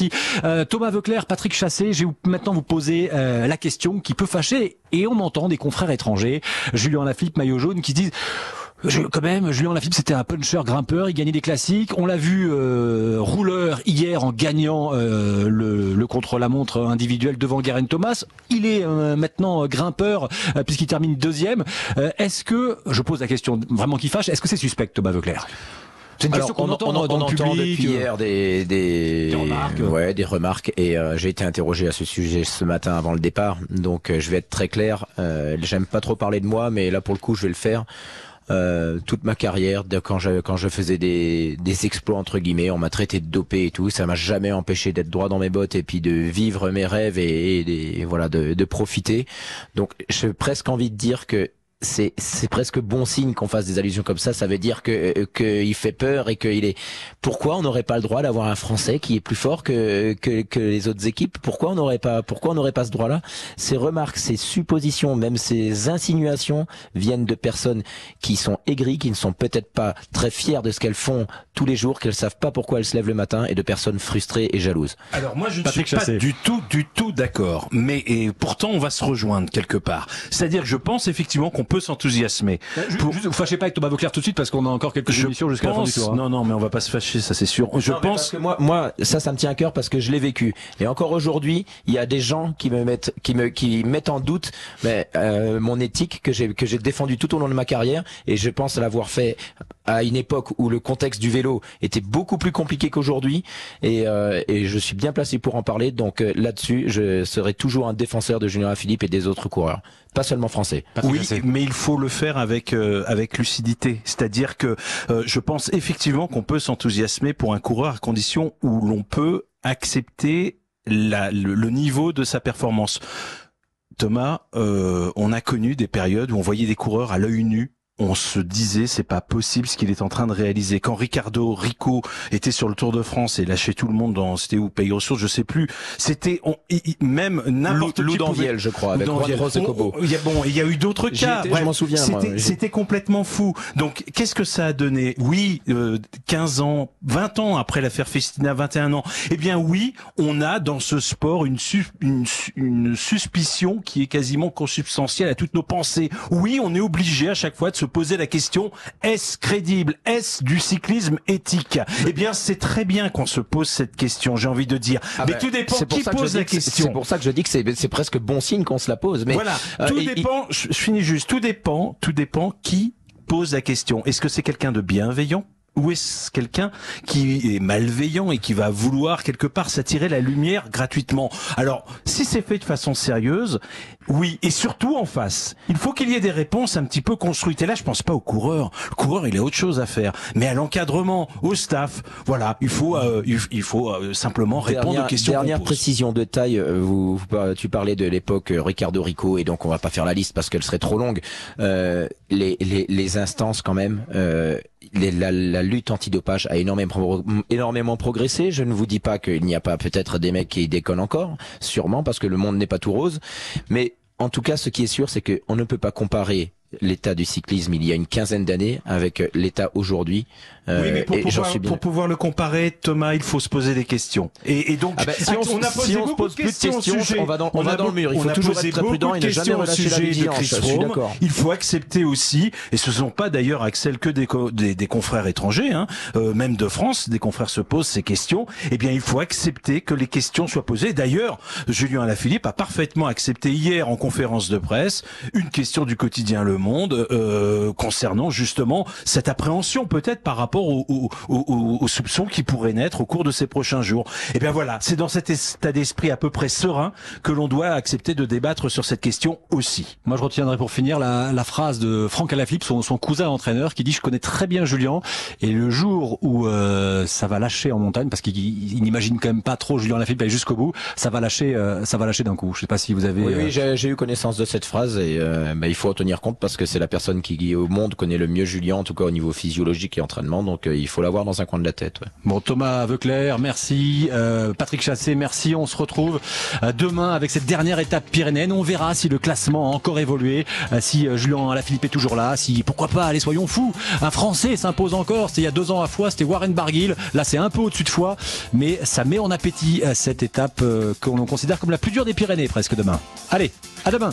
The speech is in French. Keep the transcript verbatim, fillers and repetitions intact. Merci. Euh, Thomas Voeckler, Patrick Chassé, je vais maintenant vous poser euh, la question qui peut fâcher, et on entend des confrères étrangers, Julian Alaphilippe, maillot jaune, qui disent... Je, quand même, Julian Alaphilippe, c'était un puncher grimpeur, il gagnait des classiques. On l'a vu euh, rouleur hier en gagnant euh, le, le contre-la-montre individuel devant Geraint Thomas. Il est euh, maintenant grimpeur euh, puisqu'il termine deuxième. Euh, est-ce que, je pose la question vraiment qui fâche, est-ce que c'est suspect, Thomas Voeckler ? C'est une question qu'on entend, on, on, dans on le entend public, depuis hier des, des, des remarques. Ouais, des remarques. Et euh, j'ai été interrogé à ce sujet ce matin avant le départ. Donc euh, je vais être très clair. Euh, j'aime pas trop parler de moi, mais là pour le coup je vais le faire. Euh, toute ma carrière, de, quand, je, quand je faisais des, des exploits entre guillemets, on m'a traité de dopé et tout, ça m'a jamais empêché d'être droit dans mes bottes et puis de vivre mes rêves et, et, et voilà, de, de profiter. Donc j'ai presque envie de dire que c'est c'est presque bon signe qu'on fasse des allusions comme ça. Ça veut dire que que il fait peur et qu'il est. Pourquoi on n'aurait pas le droit d'avoir un Français qui est plus fort que que, que les autres équipes? Pourquoi on n'aurait pas Pourquoi on n'aurait pas ce droit-là? Ces remarques, ces suppositions, même ces insinuations viennent de personnes qui sont aigries, qui ne sont peut-être pas très fières de ce qu'elles font tous les jours, qu'elles savent pas pourquoi elles se lèvent le matin, et de personnes frustrées et jalouses. Alors moi, je ne suis pas du tout, du tout d'accord. Mais et pourtant, on va se rejoindre quelque part. C'est-à-dire que je pense effectivement qu'on peut s'enthousiasmer. Je, pour... Juste, vous fâchez pas avec Thomas Voeckler tout de suite parce qu'on a encore quelques je émissions jusqu'à pense... la fin du tour. Hein. Non, non, mais on va pas se fâcher, ça c'est sûr. Je non, pense que moi, moi, ça, ça me tient à cœur parce que je l'ai vécu. Et encore aujourd'hui, il y a des gens qui me mettent, qui me, qui mettent en doute mais, euh, mon éthique que j'ai, que j'ai défendue tout au long de ma carrière. Et je pense l'avoir fait à une époque où le contexte du vélo était beaucoup plus compliqué qu'aujourd'hui. Et, euh, et je suis bien placé pour en parler. Donc euh, là-dessus, je serai toujours un défenseur de Julian Alaphilippe et des autres coureurs, pas seulement français. Patrick oui, Chassé. Mais il faut le faire avec euh, avec lucidité. C'est-à-dire que euh, je pense effectivement qu'on peut s'enthousiasmer pour un coureur à condition où l'on peut accepter la, le, le niveau de sa performance. Thomas, euh, on a connu des périodes où on voyait des coureurs à l'œil nu. On se disait, c'est pas possible ce qu'il est en train de réaliser. Quand Ricardo Ricco était sur le Tour de France et lâchait tout le monde dans, c'était où, Pays de Ressources, je sais plus. C'était, on, y, même n'importe qui pouvait, je crois, avec Juan Rose et Cobo. Il y a bon, il y a eu d'autres cas. J'étais, ouais, je m'en souviens. C'était, c'était complètement fou. Donc, qu'est-ce que ça a donné? Oui, euh, quinze ans, vingt ans après l'affaire Festina, vingt et un ans. Eh bien, oui, on a dans ce sport une, su, une, une suspicion qui est quasiment consubstantielle à toutes nos pensées. Oui, on est obligé à chaque fois de se poser la question, est-ce crédible? Est-ce du cyclisme éthique? Eh bien, c'est très bien qu'on se pose cette question, j'ai envie de dire. Ah mais ben, tout dépend qui pose la question. C'est pour ça que je dis que c'est presque bon signe qu'on se la pose. Mais voilà, euh, tout et, dépend, et... Je, je finis juste, tout dépend, tout dépend qui pose la question. Est-ce que c'est quelqu'un de bienveillant? Ou est-ce quelqu'un qui est malveillant et qui va vouloir quelque part s'attirer la lumière gratuitement? Alors, si c'est fait de façon sérieuse, oui, et surtout en face. Il faut qu'il y ait des réponses un petit peu construites. Et là, je pense pas au coureur. Le coureur, il a autre chose à faire. Mais à l'encadrement, au staff, voilà, il faut, euh, il faut euh, simplement répondre dernière, aux questions. Dernière qu'on pose. Précision de taille. Vous, vous, tu parlais de l'époque Ricardo Ricco, et donc on va pas faire la liste parce qu'elle serait trop longue. Euh, les, les, les instances, quand même. Euh, La, la lutte antidopage a énormément, énormément progressé. Je ne vous dis pas qu'il n'y a pas peut-être des mecs qui déconnent encore, sûrement parce que le monde n'est pas tout rose. Mais en tout cas, ce qui est sûr, c'est qu'on ne peut pas comparer l'état du cyclisme il y a une quinzaine d'années avec l'état aujourd'hui. Euh, oui, mais pour, et pouvoir, bien... pour pouvoir le comparer, Thomas, il faut se poser des questions. Et, et donc, ah bah, si on, on a posé si on se pose plus de questions, on va dans, on on va dans le mur. Il faut toujours être très prudent et ne jamais relâcher la vigilance. Il faut accepter aussi, et ce ne sont pas d'ailleurs, Axel, que des, co des, des confrères étrangers, hein, euh, même de France, des confrères se posent ces questions. Eh bien, il faut accepter que les questions soient posées. D'ailleurs, Julian Alaphilippe a parfaitement accepté hier en conférence de presse une question du quotidien Le Monde euh, concernant justement cette appréhension peut-être par rapport aux, aux, aux, aux soupçons qui pourraient naître au cours de ces prochains jours. Et bien voilà, c'est dans cet état d'esprit à peu près serein que l'on doit accepter de débattre sur cette question aussi. Moi, je retiendrai pour finir la, la phrase de Franck Alaphilippe, son, son cousin entraîneur, qui dit « Je connais très bien Julian et le jour où euh, ça va lâcher en montagne, parce qu'il n'imagine quand même pas trop Julian Alaphilippe aller jusqu'au bout, ça va lâcher, euh, ça va lâcher d'un coup. » Je ne sais pas si vous avez... Oui, oui euh... j'ai eu connaissance de cette phrase et euh, bah, il faut en tenir compte parce parce que c'est la personne qui au monde connaît le mieux Julien, en tout cas au niveau physiologique et entraînement, donc euh, il faut l'avoir dans un coin de la tête. Ouais. Bon, Thomas Voeckler, merci, euh, Patrick Chassé, merci, on se retrouve euh, demain avec cette dernière étape pyrénéenne, on verra si le classement a encore évolué, euh, si euh, Julian Alaphilippe est toujours là, si pourquoi pas, allez soyons fous, un Français s'impose encore, c'était il y a deux ans à Foix, c'était Warren Barguil, là c'est un peu au-dessus de Foix, mais ça met en appétit euh, cette étape euh, qu'on considère comme la plus dure des Pyrénées presque demain. Allez, à demain.